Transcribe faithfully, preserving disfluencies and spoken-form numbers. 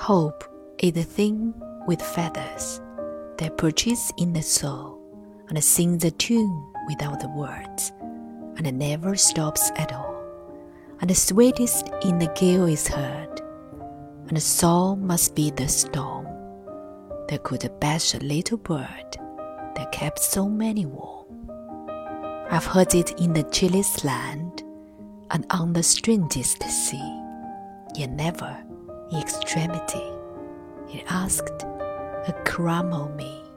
Hope is a thing with feathers that perches in the soul and sings a tune without the words, and it never stops at all. And the sweetest in the gale is heard, and the soul must be the storm that could bash a little bird that kept so many warm. I've heard it in the chillest land and on the strangest sea, yet never in extremity it asked a crumb of me.